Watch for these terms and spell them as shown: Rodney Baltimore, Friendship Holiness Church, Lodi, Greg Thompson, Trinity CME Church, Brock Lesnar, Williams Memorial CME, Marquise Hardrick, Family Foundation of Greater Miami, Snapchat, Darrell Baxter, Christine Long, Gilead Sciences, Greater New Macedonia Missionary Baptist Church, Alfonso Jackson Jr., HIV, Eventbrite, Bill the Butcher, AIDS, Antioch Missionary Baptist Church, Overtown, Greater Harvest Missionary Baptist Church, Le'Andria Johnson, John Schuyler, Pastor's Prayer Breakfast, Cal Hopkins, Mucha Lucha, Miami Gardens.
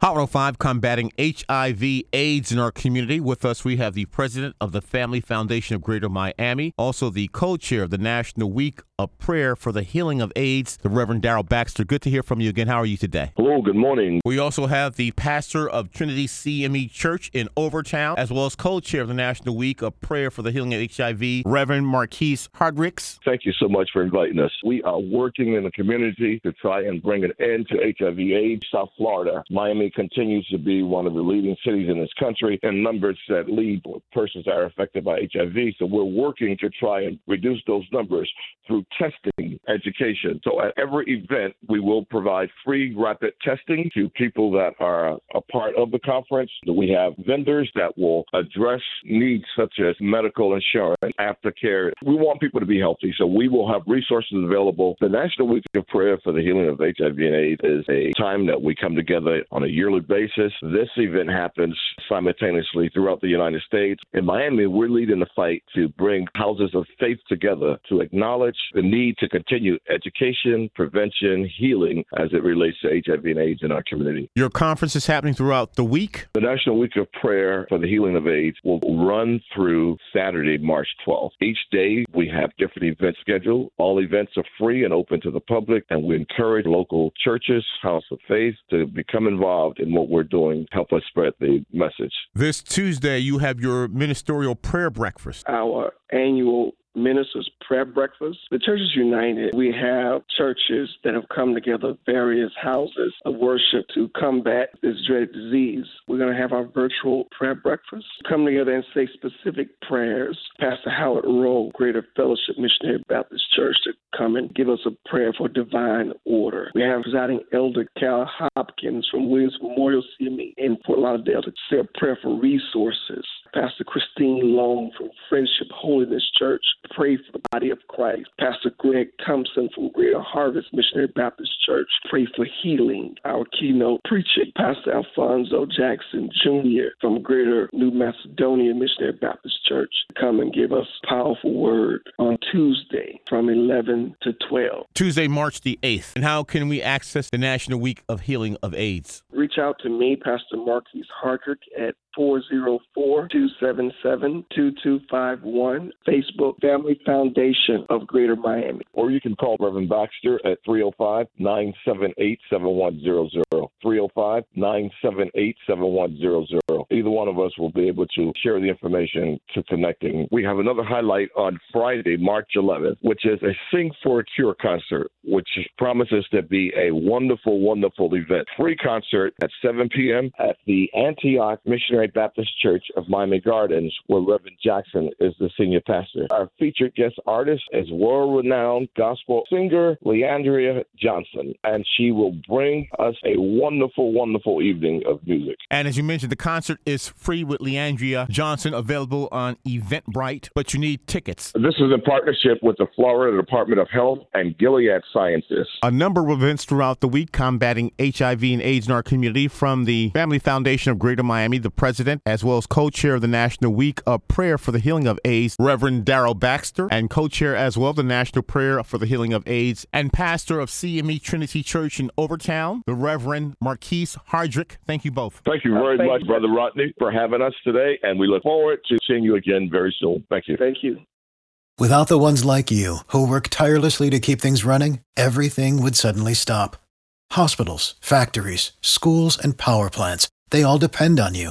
Hot Row 5, combating HIV/AIDS in our community. With us, we have the president of the Family Foundation of Greater Miami, also the co-chair of the National Week of Prayer for the Healing of AIDS, the Reverend Darrell Baxter. Good to hear from you again. How are you today? Hello, good morning. We also have the pastor of Trinity CME Church in Overtown, as well as co-chair of the National Week of Prayer for the Healing of HIV, Reverend Marquise Hardrick. Thank you so much for inviting us. We are working in the community to try and bring an end to HIV/AIDS. South Florida, Miami continues to be one of the leading cities in this country in numbers that lead persons that are affected by HIV. So we're working to try and reduce those numbers through testing, education. So at every event, we will provide free rapid testing to people that are a part of the conference. We have vendors that will address needs such as medical insurance, aftercare. We want people to be healthy, so we will have resources available. The National Week of Prayer for the Healing of HIV and AIDS is a time that we come together on a yearly basis. This event happens simultaneously throughout the United States. In Miami, we're leading the fight to bring houses of faith together to acknowledge the need to continue education, prevention, healing as it relates to HIV and AIDS in our community. Your conference is happening throughout the week? The National Week of Prayer for the Healing of AIDS will run through Saturday, March 12th. Each day, we have different events scheduled. All events are free and open to the public, and we encourage local churches, house of faith, to become involved in what we're doing, help us spread the message. This Tuesday, you have your ministerial prayer breakfast. Our annual ministers' prayer breakfast. The church is united. We have churches that have come together, various houses of worship to combat this dreaded disease. We're going to have our virtual prayer breakfast. Come together and say specific prayers. Pastor Howard Rowe, Greater Fellowship Missionary Baptist Church, to come and give us a prayer for divine order. We have presiding elder Cal Hopkins from Williams Memorial CME in Fort Lauderdale to say a prayer for resources. Pastor Christine Long from Friendship Holiness Church, pray for the body of Christ. Pastor Greg Thompson from Greater Harvest Missionary Baptist Church, pray for healing. Our keynote preacher, Pastor Alfonso Jackson Jr. from Greater New Macedonia Missionary Baptist Church, come and give us a powerful word on Tuesday from 11 to 12. Tuesday, March the 8th. And how can we access the National Week of Healing of AIDS? Reach out to me, Pastor Marquise Hardrick, at 404-277-2251. Facebook, Family Foundation of Greater Miami. Or you can call Reverend Baxter at 305-978-7100. 305-978-7100. Either one of us will be able to share the information to connecting. We have another highlight on Friday, March 11th, which is a Sing for a Cure concert, which promises to be a wonderful, wonderful event. Free concert at 7 p.m. at the Antioch Missionary Baptist Church of Miami Gardens, where Reverend Jackson is the senior pastor. Our featured guest artist is world-renowned gospel singer Le'Andria Johnson, and she will bring us a wonderful, wonderful evening of music. And as you mentioned, the concert is free with Le'Andria Johnson, available on Eventbrite, but you need tickets. This is in partnership with the Florida Department of Health and Gilead Sciences. A number of events throughout the week combating HIV and AIDS in our community from the Family Foundation of Greater Miami, the president, as well as co-chair of the National Week of Prayer for the Healing of AIDS, Reverend Darrell Baxter, and co-chair as well of the National Prayer for the Healing of AIDS, and pastor of CME Trinity Church in Overtown, the Reverend Marquise Hardrick. Thank you both. Thank you very much, Brother Rodney, for having us today, and we look forward to seeing you again very soon. Thank you. Thank you. Without the ones like you, who work tirelessly to keep things running, everything would suddenly stop. Hospitals, factories, schools, and power plants, they all depend on you.